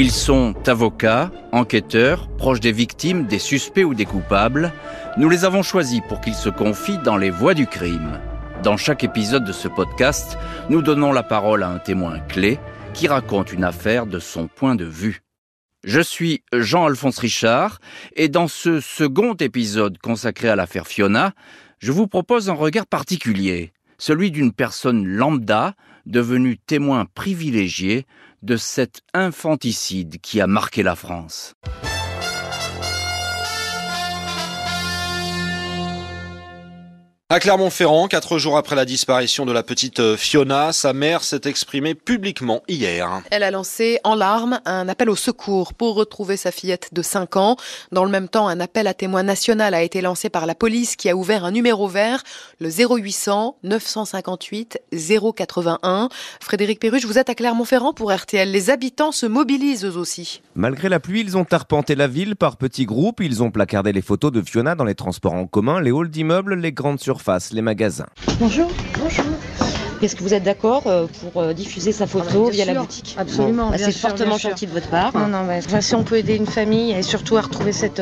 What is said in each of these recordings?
Ils sont avocats, enquêteurs, proches des victimes, des suspects ou des coupables. Nous les avons choisis pour qu'ils se confient dans les voies du crime. Dans chaque épisode de ce podcast, nous donnons la parole à un témoin clé qui raconte une affaire de son point de vue. Je suis Jean-Alphonse Richard et dans ce second épisode consacré à l'affaire Fiona, je vous propose un regard particulier, celui d'une personne lambda devenue témoin privilégié de cet infanticide qui a marqué la France. À Clermont-Ferrand, 4 jours après la disparition de la petite Fiona, sa mère s'est exprimée publiquement hier. Elle a lancé en larmes un appel au secours pour retrouver sa fillette de 5 ans. Dans le même temps, un appel à témoins national a été lancé par la police qui a ouvert un numéro vert, le 0800 958 081. Frédéric Perruche, vous êtes à Clermont-Ferrand pour RTL. Les habitants se mobilisent eux aussi. Malgré la pluie, ils ont arpenté la ville par petits groupes. Ils ont placardé les photos de Fiona dans les transports en commun, les halls d'immeubles, les grandes surfaces. Les magasins. Bonjour. Bonjour. Est-ce que vous êtes d'accord pour diffuser sa photo via la boutique? Absolument. C'est fortement gentil de votre part. Non, bah, si on peut aider une famille et surtout à retrouver cette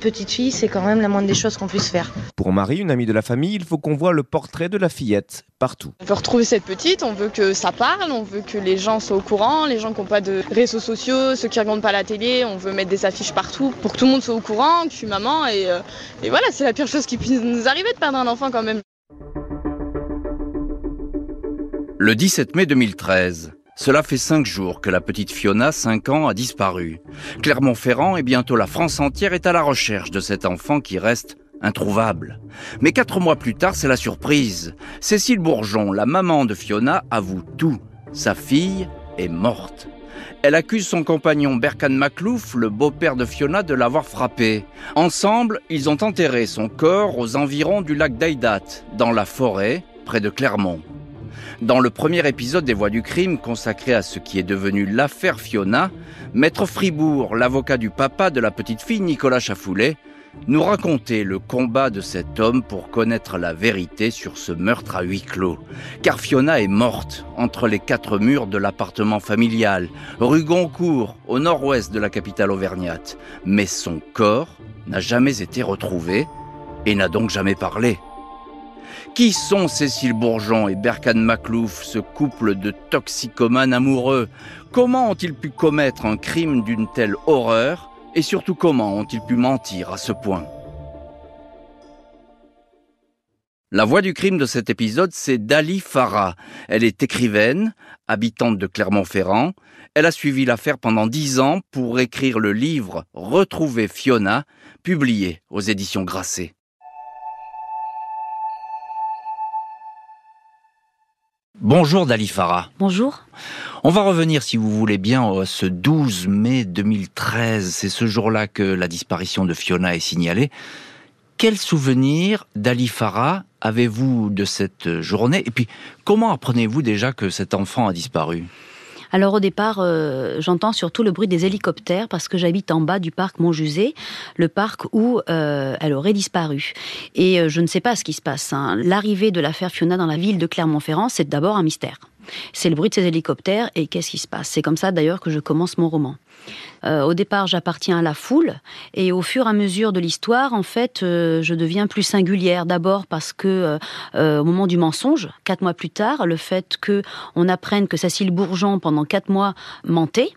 petite fille, c'est quand même la moindre des choses qu'on puisse faire. Pour Marie, une amie de la famille, il faut qu'on voit le portrait de la fillette partout. On veut retrouver cette petite, on veut que ça parle, on veut que les gens soient au courant, les gens qui n'ont pas de réseaux sociaux, ceux qui ne regardent pas la télé, on veut mettre des affiches partout pour que tout le monde soit au courant, que je suis maman et voilà, c'est la pire chose qui puisse nous arriver de perdre un enfant quand même. Le 17 mai 2013, cela fait 5 jours que la petite Fiona, 5 ans, a disparu. Clermont-Ferrand et bientôt la France entière est à la recherche de cet enfant qui reste introuvable. Mais 4 mois plus tard, c'est la surprise. Cécile Bourgeon, la maman de Fiona, avoue tout. Sa fille est morte. Elle accuse son compagnon Berkane Makhlouf, le beau-père de Fiona, de l'avoir frappée. Ensemble, ils ont enterré son corps aux environs du lac d'Aïdat, dans la forêt, près de Clermont. Dans le premier épisode des Voix du crime, consacré à ce qui est devenu l'affaire Fiona, Maître Fribourg, l'avocat du papa de la petite fille Nicolas Chafoulais, nous racontait le combat de cet homme pour connaître la vérité sur ce meurtre à huis clos. Car Fiona est morte entre les 4 murs de l'appartement familial, rue Goncourt, au nord-ouest de la capitale auvergnate. Mais son corps n'a jamais été retrouvé et n'a donc jamais parlé. Qui sont Cécile Bourgeon et Berkane Makhlouf, ce couple de toxicomanes amoureux? Comment ont-ils pu commettre un crime d'une telle horreur? Et surtout, comment ont-ils pu mentir à ce point? La voix du crime de cet épisode, c'est Dalie Farah. Elle est écrivaine, habitante de Clermont-Ferrand. Elle a suivi l'affaire pendant 10 ans pour écrire le livre « Retrouver Fiona », publié aux éditions Grasset. Bonjour Dalie Farah. Bonjour. On va revenir, si vous voulez bien, ce 12 mai 2013. C'est ce jour-là que la disparition de Fiona est signalée. Quel souvenir, Dalie Farah, avez-vous de cette journée? Et puis, comment apprenez-vous déjà que cet enfant a disparu? Alors au départ, j'entends surtout le bruit des hélicoptères parce que j'habite en bas du parc Montjuset, le parc où elle aurait disparu. Et je ne sais pas ce qui se passe. L'arrivée de l'affaire Fiona dans la ville de Clermont-Ferrand, c'est d'abord un mystère. C'est le bruit de ces hélicoptères et qu'est-ce qui se passe? C'est comme ça d'ailleurs que je commence mon roman. Au départ, j'appartiens à la foule et au fur et à mesure de l'histoire, en fait, je deviens plus singulière. D'abord parce que au moment du mensonge, 4 mois plus tard, le fait qu'on apprenne que Cécile Bourgeon, pendant 4 mois, mentait,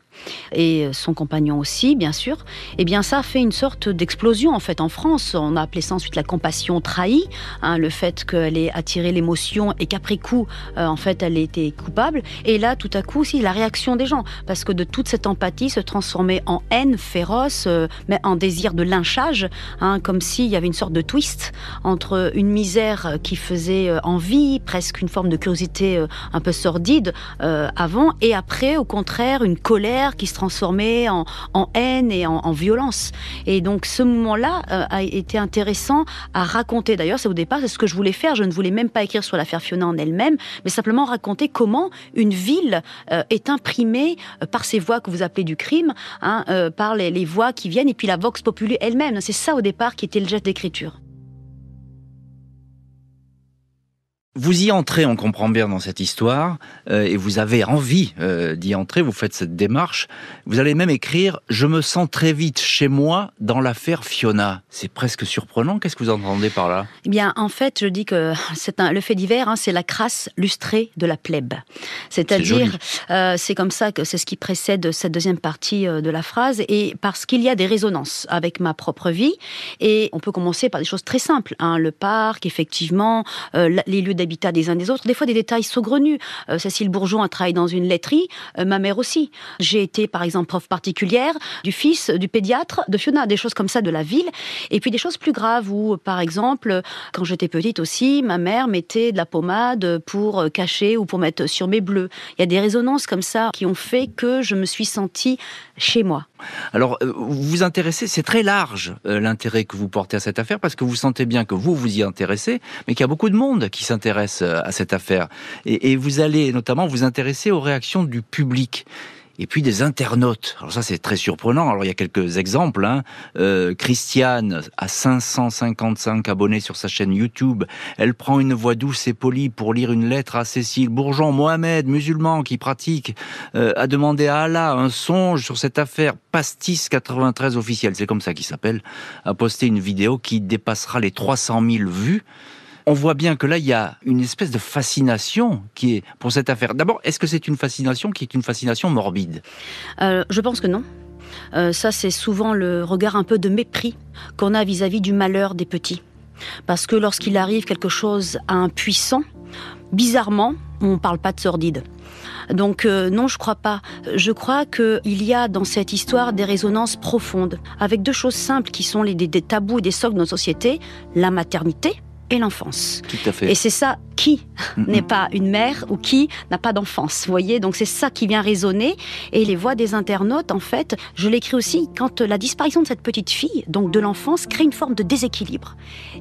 et son compagnon aussi, bien sûr, eh bien ça fait une sorte d'explosion en fait en France. On a appelé ça ensuite la compassion trahie, le fait qu'elle ait attiré l'émotion et qu'après coup, en fait, elle était coupable. Et là, tout à coup, aussi, la réaction des gens, parce que de toute cette empathie se transformait en haine féroce, mais en désir de lynchage, comme s'il y avait une sorte de twist entre une misère qui faisait envie, presque une forme de curiosité un peu sordide avant, et après, au contraire, une colère qui se transformait en haine et en violence. Et donc ce moment-là a été intéressant à raconter. D'ailleurs, c'est au départ, c'est ce que je voulais faire. Je ne voulais même pas écrire sur l'affaire Fiona en elle-même, mais simplement raconter comment une ville est imprimée par ces voix que vous appelez du crime, par les voix qui viennent, et puis la vox populi elle-même. C'est ça au départ qui était le geste d'écriture. Vous y entrez, on comprend bien, dans cette histoire, et vous avez envie d'y entrer, vous faites cette démarche. Vous allez même écrire « Je me sens très vite chez moi dans l'affaire Fiona ». C'est presque surprenant, qu'est-ce que vous entendez par là ? Eh bien, en fait, je dis que le fait divers, c'est la crasse lustrée de la plèbe. C'est-à-dire, c'est comme ça que c'est ce qui précède cette deuxième partie de la phrase, et parce qu'il y a des résonances avec ma propre vie, et on peut commencer par des choses très simples, le parc, effectivement, les lieux d'habitat des uns des autres, des fois des détails saugrenus. Cécile Bourgeon a travaillé dans une laiterie, ma mère aussi. J'ai été par exemple prof particulière du fils du pédiatre de Fiona, des choses comme ça de la ville, et puis des choses plus graves où par exemple, quand j'étais petite aussi, ma mère mettait de la pommade pour cacher ou pour mettre sur mes bleus. Il y a des résonances comme ça qui ont fait que je me suis sentie chez moi. Alors, vous vous intéressez, c'est très large l'intérêt que vous portez à cette affaire, parce que vous sentez bien que vous vous y intéressez, mais qu'il y a beaucoup de monde qui s'intéresse à cette affaire. Et vous allez notamment vous intéresser aux réactions du public. Et puis des internautes. Alors ça, c'est très surprenant. Alors il y a quelques exemples. Christiane a 555 abonnés sur sa chaîne YouTube. Elle prend une voix douce et polie pour lire une lettre à Cécile Bourgeon. Mohamed, musulman qui pratique, a demandé à Allah un songe sur cette affaire. Pastis 93 officiel, c'est comme ça qu'il s'appelle, a posté une vidéo qui dépassera les 300 000 vues. On voit bien que là, il y a une espèce de fascination qui est pour cette affaire. D'abord, est-ce que c'est une fascination qui est une fascination morbide ? Je pense que non. Ça, c'est souvent le regard un peu de mépris qu'on a vis-à-vis du malheur des petits. Parce que lorsqu'il arrive quelque chose à un puissant, bizarrement, on ne parle pas de sordide. Donc non, je ne crois pas. Je crois qu'il y a dans cette histoire des résonances profondes, avec deux choses simples qui sont des tabous et des socles de notre société, la maternité et l'enfance. Tout à fait. Et c'est ça, qui n'est pas une mère ou qui n'a pas d'enfance, vous voyez. Donc c'est ça qui vient résonner. Et les voix des internautes, en fait, je l'écris aussi, quand la disparition de cette petite fille, donc de l'enfance, crée une forme de déséquilibre.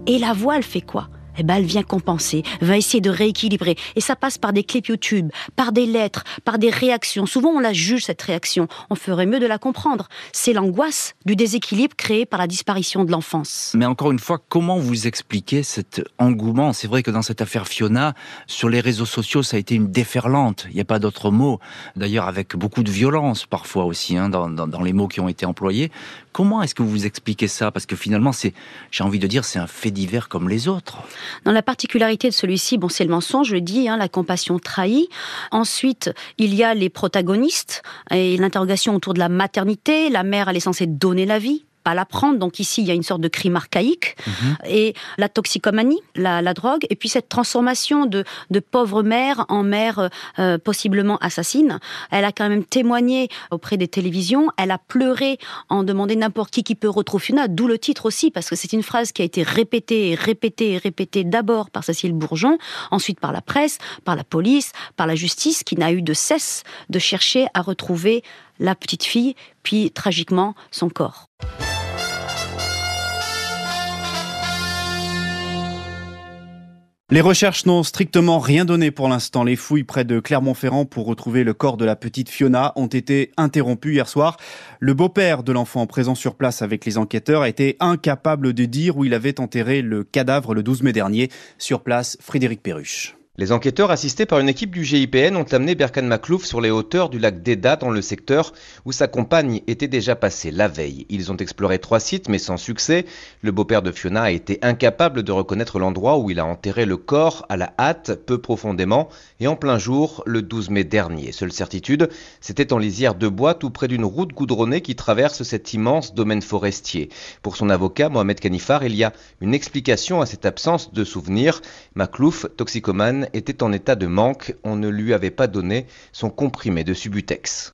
Et la voix, elle fait quoi ? Eh ben, elle vient compenser, va essayer de rééquilibrer. Et ça passe par des clips YouTube, par des lettres, par des réactions. Souvent, on la juge, cette réaction. On ferait mieux de la comprendre. C'est l'angoisse du déséquilibre créé par la disparition de l'enfance. Mais encore une fois, comment vous expliquez cet engouement ? C'est vrai que dans cette affaire Fiona, sur les réseaux sociaux, ça a été une déferlante. Il n'y a pas d'autre mot. D'ailleurs, avec beaucoup de violence, parfois aussi, dans les mots qui ont été employés. Comment est-ce que vous expliquez ça ? Parce que finalement, j'ai envie de dire, c'est un fait divers comme les autres. Dans la particularité de celui-ci, c'est le mensonge, je le dis, la compassion trahie. Ensuite, il y a les protagonistes et l'interrogation autour de la maternité. La mère, elle est censée donner la vie, pas la prendre. Donc ici, il y a une sorte de crime archaïque. Et la toxicomanie, la drogue. Et puis cette transformation de pauvre mère en mère possiblement assassine. Elle a quand même témoigné auprès des télévisions. Elle a pleuré en demandant n'importe qui peut retrouver Fiona. D'où le titre aussi, parce que c'est une phrase qui a été répétée, répétée, répétée d'abord par Cécile Bourgeon, ensuite par la presse, par la police, par la justice, qui n'a eu de cesse de chercher à retrouver la petite fille, puis tragiquement son corps. Les recherches n'ont strictement rien donné pour l'instant. Les fouilles près de Clermont-Ferrand pour retrouver le corps de la petite Fiona ont été interrompues hier soir. Le beau-père de l'enfant présent sur place avec les enquêteurs a été incapable de dire où il avait enterré le cadavre le 12 mai dernier. Sur place, Frédéric Perruche. Les enquêteurs assistés par une équipe du GIPN ont amené Berkane Makhlouf sur les hauteurs du lac d'Eda dans le secteur où sa compagne était déjà passée la veille. Ils ont exploré 3 sites mais sans succès. Le beau-père de Fiona a été incapable de reconnaître l'endroit où il a enterré le corps à la hâte, peu profondément et en plein jour le 12 mai dernier. Seule certitude, c'était en lisière de bois tout près d'une route goudronnée qui traverse cet immense domaine forestier. Pour son avocat Mohamed Kanifar, il y a une explication à cette absence de souvenir. Makhlouf, toxicomane, était en état de manque, on ne lui avait pas donné son comprimé de Subutex.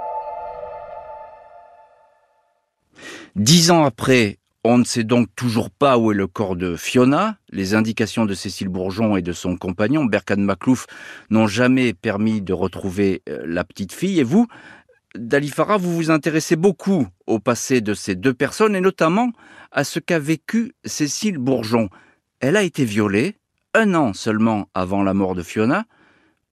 « 10 ans après, on ne sait donc toujours pas où est le corps de Fiona. Les indications de Cécile Bourgeon et de son compagnon, Berkane Makhlouf, n'ont jamais permis de retrouver la petite fille. Et vous, Dalie Farah, vous vous intéressez beaucoup au passé de ces deux personnes et notamment à ce qu'a vécu Cécile Bourgeon. Elle a été violée 1 an seulement avant la mort de Fiona.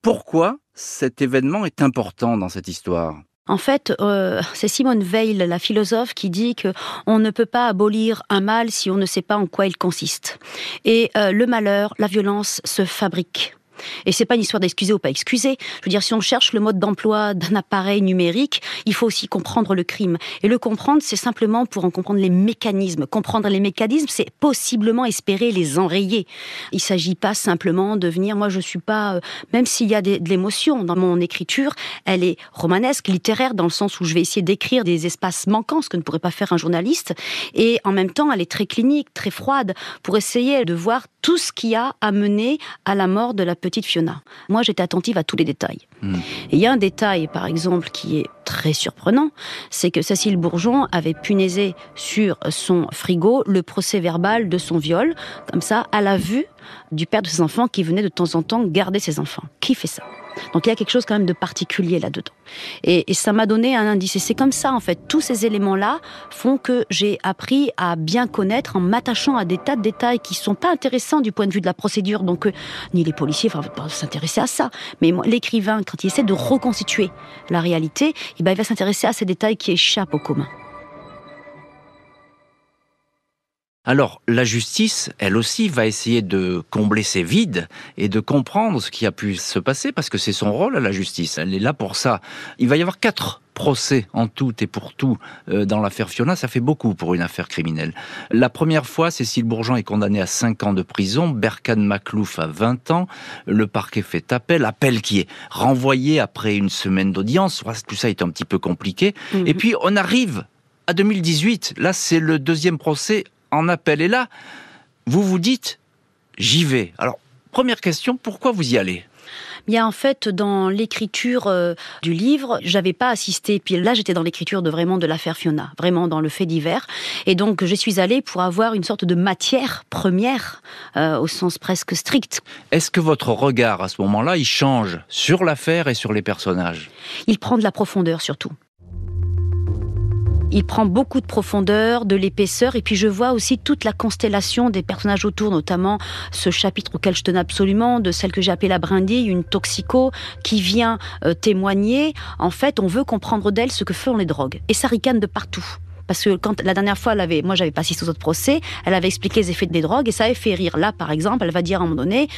Pourquoi cet événement est important dans cette histoire ? En fait, c'est Simone Veil, la philosophe, qui dit qu'on ne peut pas abolir un mal si on ne sait pas en quoi il consiste. Et le malheur, la violence se fabrique. Et c'est pas une histoire d'excuser ou pas excuser. Je veux dire, si on cherche le mode d'emploi d'un appareil numérique, il faut aussi comprendre le crime. Et le comprendre, c'est simplement pour en comprendre les mécanismes. Comprendre les mécanismes, c'est possiblement espérer les enrayer. Il s'agit pas simplement de venir, moi je suis pas... Même s'il y a de l'émotion dans mon écriture, elle est romanesque, littéraire, dans le sens où je vais essayer d'écrire des espaces manquants, ce que ne pourrait pas faire un journaliste. Et en même temps, elle est très clinique, très froide, pour essayer de voir tout ce qui a amené à la mort de la petite Fiona. Moi, j'étais attentive à tous les détails. Et il y a un détail, par exemple, qui est très surprenant, c'est que Cécile Bourgeon avait punaisé sur son frigo le procès-verbal de son viol, comme ça, à la vue du père de ses enfants qui venait de temps en temps garder ses enfants. Qui fait ça ? Donc il y a quelque chose quand même de particulier là-dedans. Et ça m'a donné un indice. Et c'est comme ça, en fait. Tous ces éléments-là font que j'ai appris à bien connaître en m'attachant à des tas de détails qui ne sont pas intéressants du point de vue de la procédure. Donc, ni les policiers ne vont s'intéresser à ça. Mais moi, l'écrivain, quand il essaie de reconstituer la réalité, eh ben, il va s'intéresser à ces détails qui échappent au commun. Alors, la justice, elle aussi, va essayer de combler ces vides et de comprendre ce qui a pu se passer, parce que c'est son rôle, la justice. Elle est là pour ça. Il va y avoir 4 procès en tout et pour tout dans l'affaire Fiona. Ça fait beaucoup pour une affaire criminelle. La première fois, Cécile Bourgeon est condamnée à 5 ans de prison, Berkane Makhlouf à 20 ans, le parquet fait appel qui est renvoyé après une semaine d'audience. Tout ça est un petit peu compliqué. Et puis, on arrive à 2018. Là, c'est le 2e procès en appel. Et là, vous vous dites, j'y vais. Alors, première question, pourquoi vous y allez ? Il y a en fait dans l'écriture du livre, j'avais pas assisté. Puis là, j'étais dans l'écriture de l'affaire Fiona, vraiment dans le fait divers. Et donc, je suis allée pour avoir une sorte de matière première au sens presque strict. Est-ce que votre regard à ce moment-là, il change sur l'affaire et sur les personnages ? Il prend de la profondeur surtout. Il prend beaucoup de profondeur, de l'épaisseur, et puis je vois aussi toute la constellation des personnages autour, notamment ce chapitre auquel je tenais absolument, de celle que j'ai appelée la brindille, une toxico, qui vient témoigner. En fait, on veut comprendre d'elle ce que font les drogues. Et ça ricane de partout. Parce que quand la dernière fois, moi j'avais pas assisté aux autres procès, elle avait expliqué les effets des drogues et ça avait fait rire. Là, par exemple, elle va dire à un moment donné,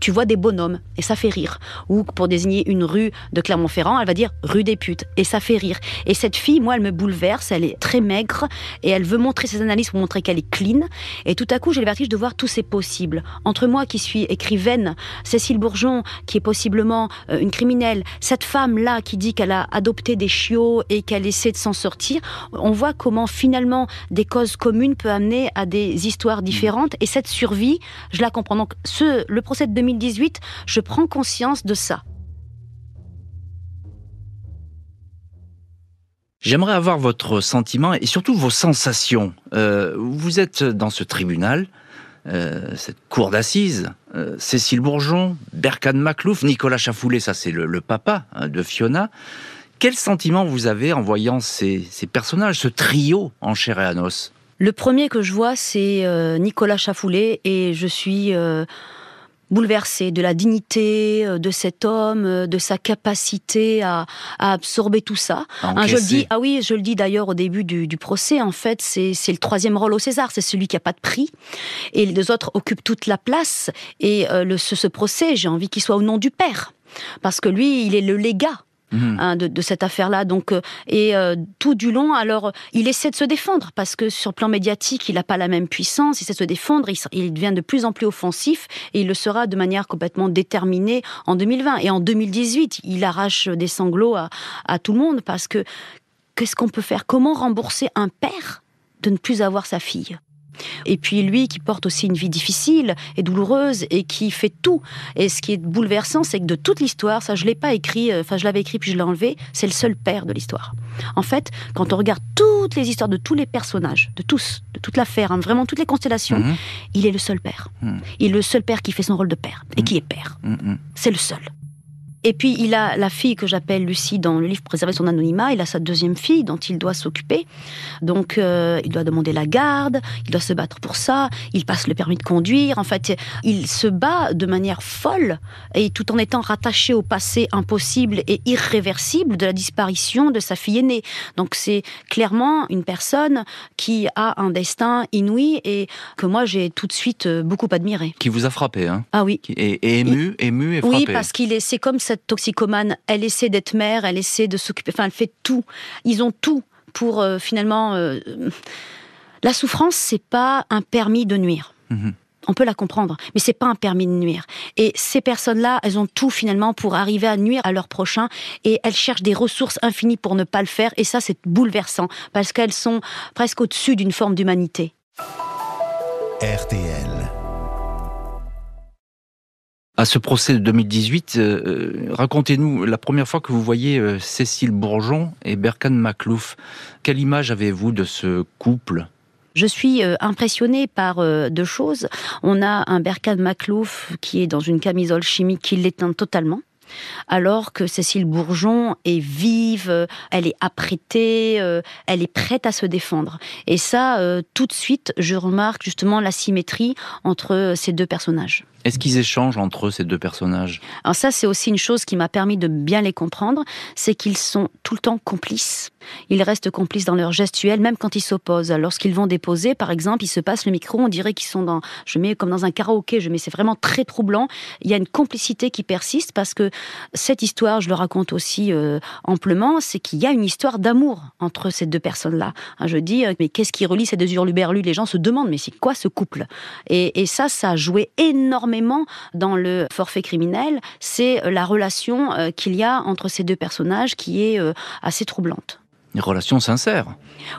tu vois des bonhommes et ça fait rire. Ou pour désigner une rue de Clermont-Ferrand, elle va dire rue des putes et ça fait rire. Et cette fille, moi, elle me bouleverse, elle est très maigre et elle veut montrer ses analyses pour montrer qu'elle est clean. Et tout à coup, j'ai le vertige de voir tous ces possibles. Entre moi qui suis écrivaine, Cécile Bourgeon qui est possiblement une criminelle, cette femme-là qui dit qu'elle a adopté des chiots et qu'elle essaie de s'en sortir, on voit comment finalement des causes communes peuvent amener à des histoires différentes. Et cette survie, je la comprends. Donc le procès de 2018, je prends conscience de ça. J'aimerais avoir votre sentiment et surtout vos sensations. Vous êtes dans ce tribunal, cette cour d'assises, Cécile Bourgeon, Berkane Makhlouf, Nicolas Chafoulais, ça c'est le papa de Fiona. Quel sentiment vous avez en voyant ces personnages, ce trio en chair et à os ? Le premier que je vois, c'est Nicolas Chafoulais, et je suis bouleversée de la dignité de cet homme, de sa capacité à absorber tout ça. Je le dis d'ailleurs au début du procès, en fait, c'est le 3e rôle au César, c'est celui qui n'a pas de prix, et les 2 autres occupent toute la place, et ce procès, j'ai envie qu'il soit au nom du père, parce que lui, il est le légat. De cette affaire-là. Donc, tout du long, alors, il essaie de se défendre, parce que sur le plan médiatique, il n'a pas la même puissance, il essaie de se défendre, il devient de plus en plus offensif, et il le sera de manière complètement déterminée en 2020. Et en 2018, il arrache des sanglots à tout le monde, parce que, qu'est-ce qu'on peut faire ? Comment rembourser un père de ne plus avoir sa fille ? Et puis lui qui porte aussi une vie difficile et douloureuse et qui fait tout. Et ce qui est bouleversant, c'est que de toute l'histoire, ça je l'ai pas écrit, enfin je l'avais écrit puis je l'ai enlevé, c'est le seul père de l'histoire. En fait, quand on regarde toutes les histoires de tous les personnages, de toute l'affaire, hein, vraiment toutes les constellations, il est le seul père. Il est le seul père qui fait son rôle de père et qui est père. C'est le seul. Et puis, il a la fille que j'appelle Lucie dans le livre Préserver son anonymat. Il a sa deuxième fille dont il doit s'occuper. Donc, il doit demander la garde, il doit se battre pour ça, il passe le permis de conduire. En fait, il se bat de manière folle et tout en étant rattaché au passé impossible et irréversible de la disparition de sa fille aînée. Donc, c'est clairement une personne qui a un destin inouï et que moi, j'ai tout de suite beaucoup admiré. Qui vous a frappé, hein ? Ah oui. Et ému et frappé. Oui, parce qu'il est, c'est comme cette toxicomane, elle essaie d'être mère, elle essaie de s'occuper, enfin elle fait tout. Ils ont tout pour finalement... La souffrance, c'est pas un permis de nuire. Mmh. On peut la comprendre, mais c'est pas un permis de nuire. Et ces personnes-là, elles ont tout finalement pour arriver à nuire à leur prochain et elles cherchent des ressources infinies pour ne pas le faire et ça, c'est bouleversant parce qu'elles sont presque au-dessus d'une forme d'humanité. RTL. À ce procès de 2018, racontez-nous la première fois que vous voyez Cécile Bourgeon et Berkane Makhlouf. Quelle image avez-vous de ce couple ? Je suis impressionnée par deux choses. On a un Berkane Makhlouf qui est dans une camisole chimique qui l'éteint totalement. Alors que Cécile Bourgeon est vive, elle est apprêtée, elle est prête à se défendre. Et ça, tout de suite, je remarque justement la symétrie entre ces deux personnages. Est-ce qu'ils échangent entre eux, ces deux personnages ? Alors ça, c'est aussi une chose qui m'a permis de bien les comprendre, c'est qu'ils sont tout le temps complices. Ils restent complices dans leurs gestuels, même quand ils s'opposent. Lorsqu'ils vont déposer, par exemple, ils se passent le micro, on dirait qu'ils sont dans... Je mets comme dans un karaoké, c'est vraiment très troublant. Il y a une complicité qui persiste parce que cette histoire, je le raconte aussi amplement, c'est qu'il y a une histoire d'amour entre ces deux personnes-là. Je dis, mais qu'est-ce qui relie ces deux hurluberlus ? Les gens se demandent, mais c'est quoi ce couple ? Et ça, ça a joué énormément dans le forfait criminel. C'est la relation qu'il y a entre ces deux personnages qui est assez troublante. Une relation sincère.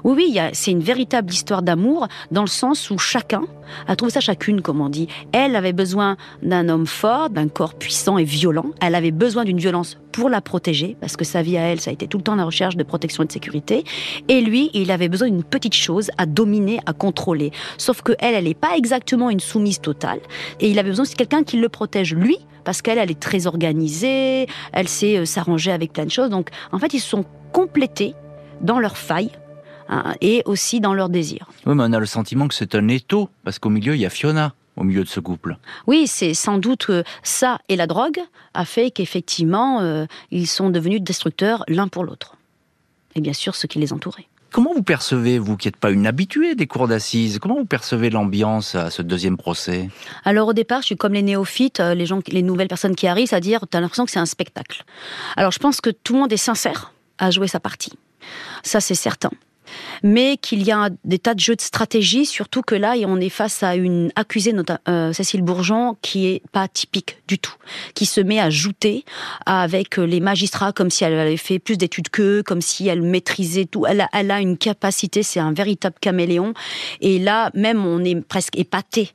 Oui, c'est une véritable histoire d'amour, dans le sens où chacun a trouvé ça, chacune, comme on dit. Elle avait besoin d'un homme fort, d'un corps puissant et violent. Elle avait besoin d'une violence pour la protéger, parce que sa vie à elle, ça a été tout le temps la recherche de protection et de sécurité. Et lui, il avait besoin d'une petite chose à dominer, à contrôler. Sauf que elle n'est pas exactement une soumise totale. Et il avait besoin de quelqu'un qui le protège, lui, parce qu'elle est très organisée, elle sait s'arranger avec plein de choses. Donc, en fait, ils se sont complétés dans leurs failles, hein, et aussi dans leurs désirs. Oui, mais on a le sentiment que c'est un étau, parce qu'au milieu, il y a Fiona, au milieu de ce couple. Oui, c'est sans doute que ça et la drogue a fait qu'effectivement, ils sont devenus destructeurs l'un pour l'autre. Et bien sûr, ceux qui les entouraient. Comment vous percevez, vous qui n'êtes pas une habituée des cours d'assises, comment vous percevez l'ambiance à ce deuxième procès ? Alors au départ, je suis comme les néophytes, les nouvelles personnes qui arrivent, c'est-à-dire, t'as l'impression que c'est un spectacle. Alors je pense que tout le monde est sincère à jouer sa partie. Ça, c'est certain. Mais qu'il y a des tas de jeux de stratégie, surtout que là, on est face à une accusée, Cécile Bourgeon, qui n'est pas typique du tout, qui se met à jouter avec les magistrats, comme si elle avait fait plus d'études qu'eux, comme si elle maîtrisait tout. Elle a une capacité, c'est un véritable caméléon. Et là, même, on est presque épaté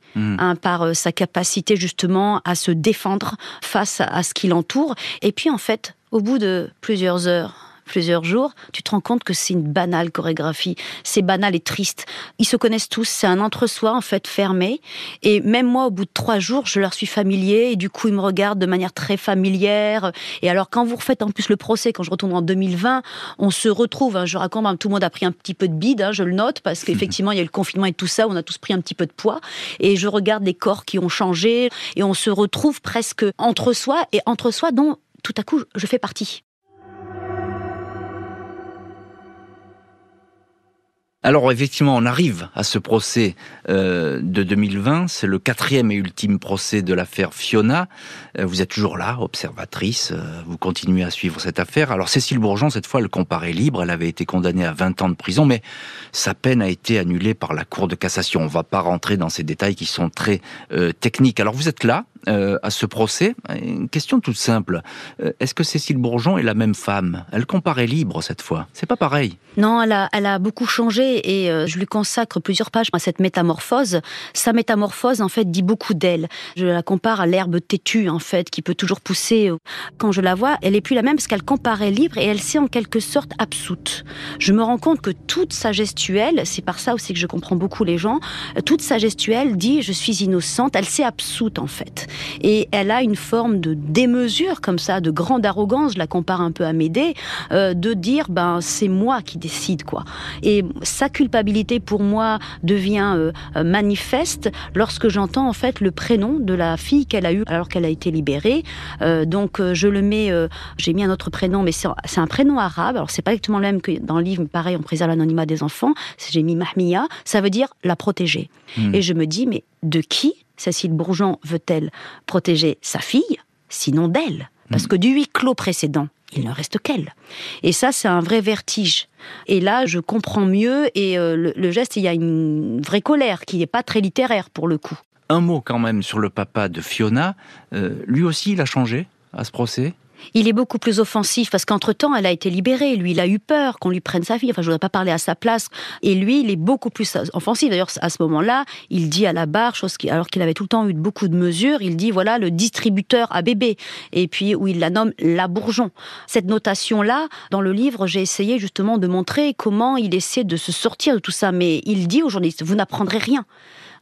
par sa capacité, justement, à se défendre face à ce qui l'entoure. Et puis, en fait, au bout de plusieurs heures, plusieurs jours, tu te rends compte que c'est une banale chorégraphie. C'est banal et triste. Ils se connaissent tous, c'est un entre-soi en fait fermé. Et même moi, au bout de 3 jours, je leur suis familier et du coup, ils me regardent de manière très familière. Et alors, quand vous refaites en plus le procès, quand je retourne en 2020, on se retrouve, je raconte, tout le monde a pris un petit peu de bide, je le note, parce qu'effectivement, il y a eu le confinement et tout ça, on a tous pris un petit peu de poids. Et je regarde les corps qui ont changé et on se retrouve presque entre-soi et entre-soi dont, tout à coup, je fais partie. Alors effectivement, on arrive à ce procès de 2020, c'est le 4e et ultime procès de l'affaire Fiona. Vous êtes toujours là, observatrice, vous continuez à suivre cette affaire. Alors Cécile Bourgeon, cette fois, elle comparaît libre, elle avait été condamnée à 20 ans de prison, mais sa peine a été annulée par la Cour de cassation. On ne va pas rentrer dans ces détails qui sont très techniques. Alors vous êtes là, à ce procès, une question toute simple. Est-ce que Cécile Bourgeon est la même femme ? Elle comparaît libre cette fois, c'est pas pareil. Non, elle a beaucoup changé. et je lui consacre plusieurs pages à cette métamorphose. Sa métamorphose, en fait, dit beaucoup d'elle. Je la compare à l'herbe têtue, en fait, qui peut toujours pousser. Quand je la vois, elle n'est plus la même parce qu'elle comparaît libre et elle s'est en quelque sorte absoute. Je me rends compte que toute sa gestuelle, c'est par ça aussi que je comprends beaucoup les gens, toute sa gestuelle dit « je suis innocente », elle s'est absoute, en fait. Et elle a une forme de démesure, comme ça, de grande arrogance, je la compare un peu à Médée, de dire « ben, c'est moi qui décide, quoi ». Et sa culpabilité, pour moi, devient manifeste lorsque j'entends, en fait, le prénom de la fille qu'elle a eue alors qu'elle a été libérée. Donc, je le mets... j'ai mis un autre prénom, mais c'est un prénom arabe. Alors, c'est pas exactement le même que dans le livre, pareil, on préserve l'anonymat des enfants. J'ai mis Mahmiya, ça veut dire la protéger. Et je me dis, mais de qui Cécile Bourgeon veut-elle protéger sa fille, sinon d'elle? Parce que du huis clos précédent, il ne reste qu'elle. Et ça, c'est un vrai vertige. Et là, je comprends mieux, et le geste, il y a une vraie colère qui n'est pas très littéraire, pour le coup. Un mot quand même sur le papa de Fiona. Lui aussi, il a changé à ce procès? Il est beaucoup plus offensif parce qu'entre-temps, elle a été libérée. Lui, il a eu peur qu'on lui prenne sa fille. Enfin, je ne voudrais pas parler à sa place. Et lui, il est beaucoup plus offensif. D'ailleurs, à ce moment-là, il dit à la barre, alors qu'il avait tout le temps eu beaucoup de mesures, il dit, voilà, le distributeur à bébé. Et puis, où il la nomme la Bourgeon. Cette notation-là, dans le livre, j'ai essayé justement de montrer comment il essaie de se sortir de tout ça. Mais il dit aux journalistes, vous n'apprendrez rien.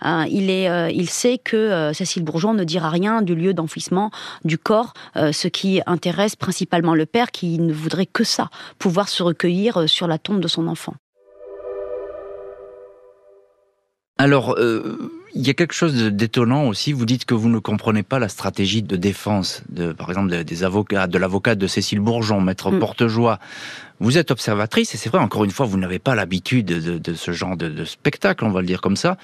Il sait que Cécile Bourgeon ne dira rien du lieu d'enfouissement du corps, ce qui intéresse principalement le père qui ne voudrait que ça, pouvoir se recueillir sur la tombe de son enfant. Alors, il y a quelque chose d'étonnant aussi, vous dites que vous ne comprenez pas la stratégie de défense, par exemple des avocats, de l'avocat de Cécile Bourgeon, maître Portejoie. Vous êtes observatrice, et c'est vrai, encore une fois, vous n'avez pas l'habitude de ce genre de spectacle, on va le dire comme ça.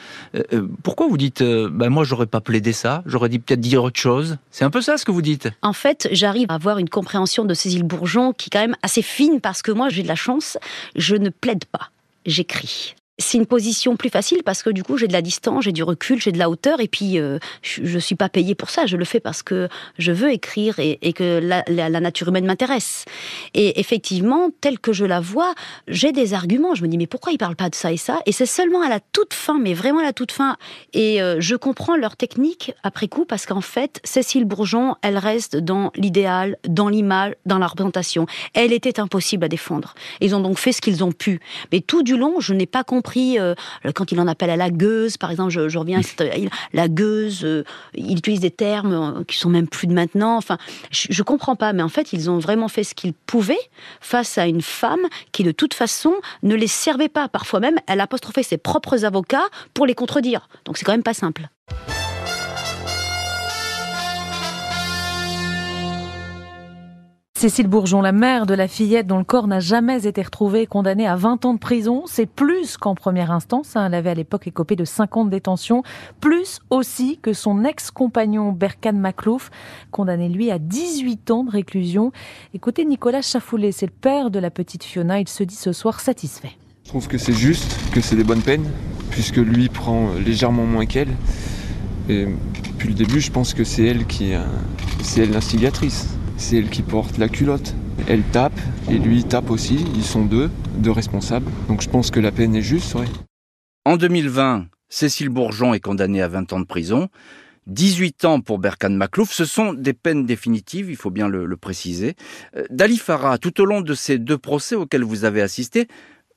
Pourquoi vous dites, moi j'aurais pas plaidé ça, j'aurais dit peut-être dire autre chose? C'est un peu ça ce que vous dites. En fait, j'arrive à avoir une compréhension de Cécile Bourgeon qui est quand même assez fine, parce que moi j'ai de la chance, je ne plaide pas, j'écris. C'est une position plus facile parce que du coup j'ai de la distance, j'ai du recul, j'ai de la hauteur et puis je suis pas payée pour ça, je le fais parce que je veux écrire et que la nature humaine m'intéresse. Et effectivement, telle que je la vois, j'ai des arguments, je me dis mais pourquoi ils parlent pas de ça et ça? Et c'est seulement à la toute fin, mais vraiment à la toute fin. Et je comprends leur technique après coup parce qu'en fait, Cécile Bourgeon, elle reste dans l'idéal, dans l'image, dans la représentation. Elle était impossible à défendre. Ils ont donc fait ce qu'ils ont pu. Mais tout du long, je n'ai pas compris. Quand il en appelle à la gueuse, par exemple, je reviens à la gueuse, il utilise des termes qui sont même plus de maintenant, enfin, je comprends pas, mais en fait, ils ont vraiment fait ce qu'ils pouvaient face à une femme qui, de toute façon, ne les servait pas. Parfois même, elle apostrophait ses propres avocats pour les contredire. Donc, c'est quand même pas simple. Cécile Bourgeon, la mère de la fillette dont le corps n'a jamais été retrouvé, condamnée à 20 ans de prison, c'est plus qu'en première instance, elle avait à l'époque écopé de 5 ans de détention, plus aussi que son ex-compagnon Berkane Makhlouf, condamné lui à 18 ans de réclusion. Écoutez Nicolas Chafoulais, c'est le père de la petite Fiona, il se dit ce soir satisfait. Je trouve que c'est juste, que c'est des bonnes peines, puisque lui prend légèrement moins qu'elle. Et depuis le début, je pense que c'est elle l'instigatrice. C'est elle qui porte la culotte. Elle tape, et lui tape aussi. Ils sont deux responsables. Donc je pense que la peine est juste, oui. En 2020, Cécile Bourgeon est condamnée à 20 ans de prison. 18 ans pour Berkane Makhlouf. Ce sont des peines définitives, il faut bien le préciser. Dalie Farah, tout au long de ces deux procès auxquels vous avez assisté,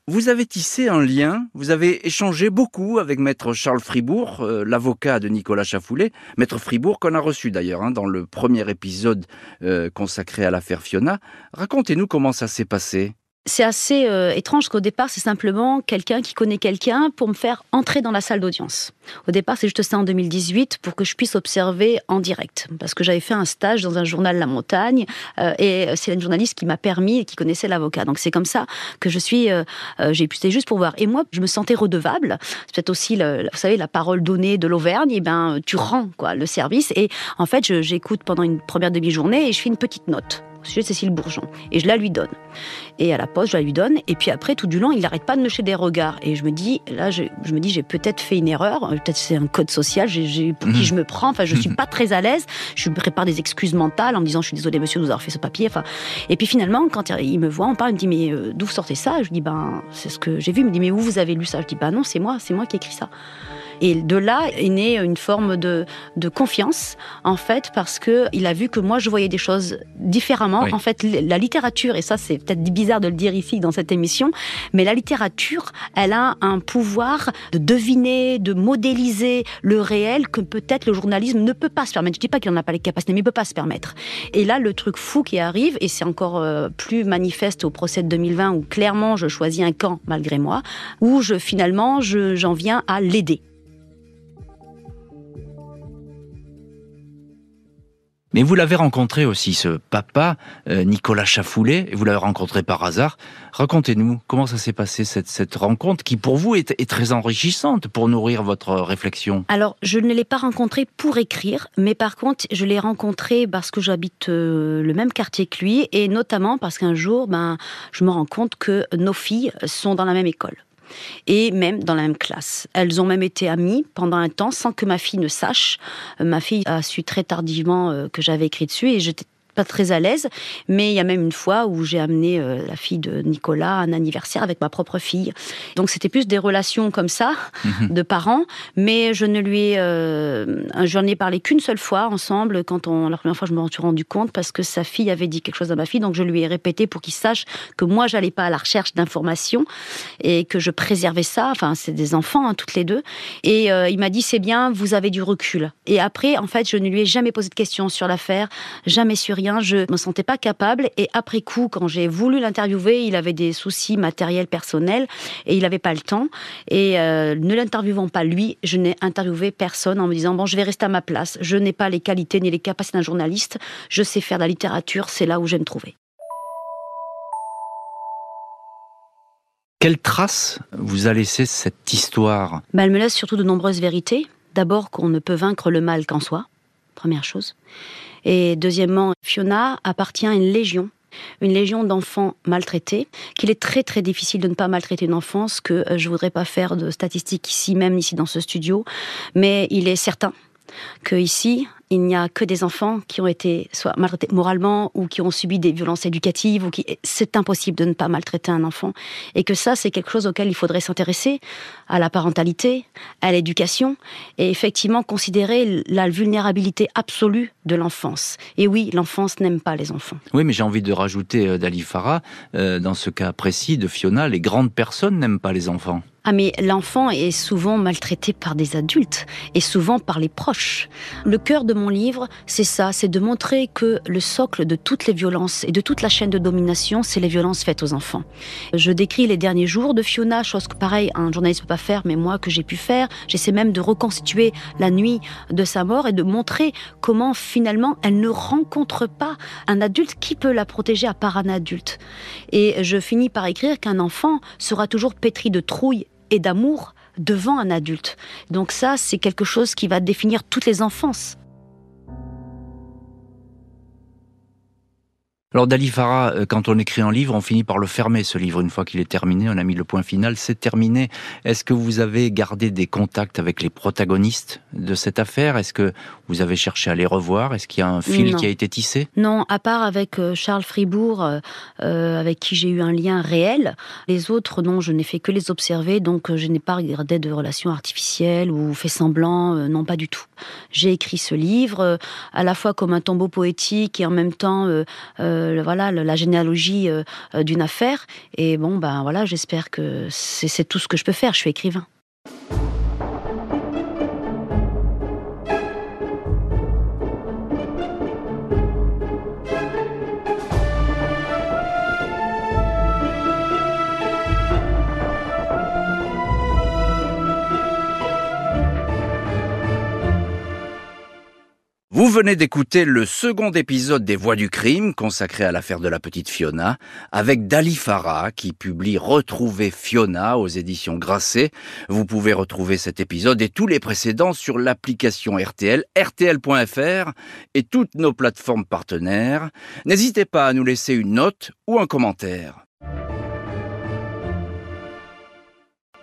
vous avez tissé un lien, vous avez échangé beaucoup avec maître Charles Fribourg, l'avocat de Nicolas Chafoulais, maître Fribourg qu'on a reçu d'ailleurs dans le premier épisode consacré à l'affaire Fiona. Racontez-nous comment ça s'est passé. C'est assez étrange qu'au départ, c'est simplement quelqu'un qui connaît quelqu'un pour me faire entrer dans la salle d'audience. Au départ, c'est juste ça en 2018 pour que je puisse observer en direct. Parce que j'avais fait un stage dans un journal La Montagne et c'est une journaliste qui m'a permis et qui connaissait l'avocat. Donc c'est comme ça que je suis... c'était juste pour voir. Et moi, je me sentais redevable. C'est peut-être aussi, vous savez, la parole donnée de l'Auvergne. Et tu rends le service. Et en fait, j'écoute pendant une première demi-journée et je fais une petite note. au sujet de Cécile Bourgeon. Et je la lui donne. Et à la poste, je la lui donne. Et puis après, tout du long, il n'arrête pas de me jeter des regards. Et je me dis, là, j'ai peut-être fait une erreur. Peut-être c'est un code social pour qui je me prends. Enfin, je ne suis pas très à l'aise. Je lui prépare des excuses mentales en me disant, je suis désolée, monsieur, de vous avoir fait ce papier. Enfin, et puis finalement, quand il me voit, on parle, il me dit, mais d'où vous sortez ça? Je lui dis, ben, c'est ce que j'ai vu. Il me dit, mais où vous avez lu ça? Je dis, ben non, c'est moi qui ai écrit ça. Et de là est née une forme de confiance, en fait, parce qu'il a vu que moi, je voyais des choses différemment. Oui. En fait, la littérature, et ça, c'est peut-être bizarre de le dire ici, dans cette émission, mais la littérature, elle a un pouvoir de deviner, de modéliser le réel que peut-être le journalisme ne peut pas se permettre. Je ne dis pas qu'il n'en a pas les capacités, mais il ne peut pas se permettre. Et là, le truc fou qui arrive, et c'est encore plus manifeste au procès de 2020, où clairement, je choisis un camp, malgré moi, où j'en viens à l'aider. Mais vous l'avez rencontré aussi, ce papa, Nicolas Chafoulais, vous l'avez rencontré par hasard. Racontez-nous, comment ça s'est passé, cette rencontre, qui pour vous est très enrichissante pour nourrir votre réflexion? Alors, je ne l'ai pas rencontré pour écrire, mais par contre, je l'ai rencontré parce que j'habite le même quartier que lui, et notamment parce qu'un jour, je me rends compte que nos filles sont dans la même école. Et même dans la même classe. Elles ont même été amies pendant un temps sans que ma fille ne sache. Ma fille a su très tardivement que j'avais écrit dessus et j'étais pas très à l'aise, mais il y a même une fois où j'ai amené la fille de Nicolas à un anniversaire avec ma propre fille. Donc c'était plus des relations comme ça, de parents, mais j'en ai parlé qu'une seule fois ensemble, la première fois je me suis rendu compte parce que sa fille avait dit quelque chose à ma fille, donc je lui ai répété pour qu'il sache que moi j'allais pas à la recherche d'informations et que je préservais ça, enfin c'est des enfants toutes les deux, et il m'a dit c'est bien, vous avez du recul. Et après en fait je ne lui ai jamais posé de questions sur l'affaire, jamais sur rien, je ne me sentais pas capable et après coup, quand j'ai voulu l'interviewer, il avait des soucis matériels, personnels et il n'avait pas le temps et ne l'interviewant pas lui, je n'ai interviewé personne en me disant, bon je vais rester à ma place, je n'ai pas les qualités ni les capacités d'un journaliste, je sais faire de la littérature, c'est là où j'aime trouver. Quelle trace vous a laissé cette histoire? Elle me laisse surtout de nombreuses vérités. D'abord qu'on ne peut vaincre le mal qu'en soi, première chose. Et deuxièmement, Fiona appartient à une légion d'enfants maltraités, qu'il est très très difficile de ne pas maltraiter une enfance, que je ne voudrais pas faire de statistiques ici, même ici dans ce studio, mais il est certain qu'ici, il n'y a que des enfants qui ont été soit maltraités moralement ou qui ont subi des violences éducatives. C'est impossible de ne pas maltraiter un enfant. Et que ça, c'est quelque chose auquel il faudrait s'intéresser, à la parentalité, à l'éducation, et effectivement considérer la vulnérabilité absolue de l'enfance. Et oui, l'enfance n'aime pas les enfants. Oui, mais j'ai envie de rajouter, Dalie Farah, dans ce cas précis de Fiona, les grandes personnes n'aiment pas les enfants. Ah mais l'enfant est souvent maltraité par des adultes, et souvent par les proches. Le cœur de mon livre, c'est ça, c'est de montrer que le socle de toutes les violences et de toute la chaîne de domination, c'est les violences faites aux enfants. Je décris les derniers jours de Fiona, chose que pareil, un journaliste ne peut pas faire, mais moi que j'ai pu faire, j'essaie même de reconstituer la nuit de sa mort et de montrer comment finalement elle ne rencontre pas un adulte qui peut la protéger à part un adulte. Et je finis par écrire qu'un enfant sera toujours pétri de trouille et d'amour devant un adulte. Donc ça, c'est quelque chose qui va définir toutes les enfances. Alors Dalie Farah, quand on écrit un livre, on finit par le fermer, ce livre. Une fois qu'il est terminé, on a mis le point final, c'est terminé. Est-ce que vous avez gardé des contacts avec les protagonistes de cette affaire? Est-ce que vous avez cherché à les revoir? Est-ce qu'il y a un fil qui a été tissé? Non, à part avec Charles Fribourg, avec qui j'ai eu un lien réel. Les autres, non, je n'ai fait que les observer, donc je n'ai pas regardé de relations artificielles ou fait semblant, non, pas du tout. J'ai écrit ce livre, à la fois comme un tombeau poétique et en même temps... voilà la généalogie d'une affaire et voilà, j'espère que c'est tout ce que je peux faire, je suis écrivain. Vous venez d'écouter le second épisode des Voix du crime consacré à l'affaire de la petite Fiona avec Dalie Farah qui publie Retrouver Fiona aux éditions Grasset. Vous pouvez retrouver cet épisode et tous les précédents sur l'application RTL, rtl.fr et toutes nos plateformes partenaires. N'hésitez pas à nous laisser une note ou un commentaire.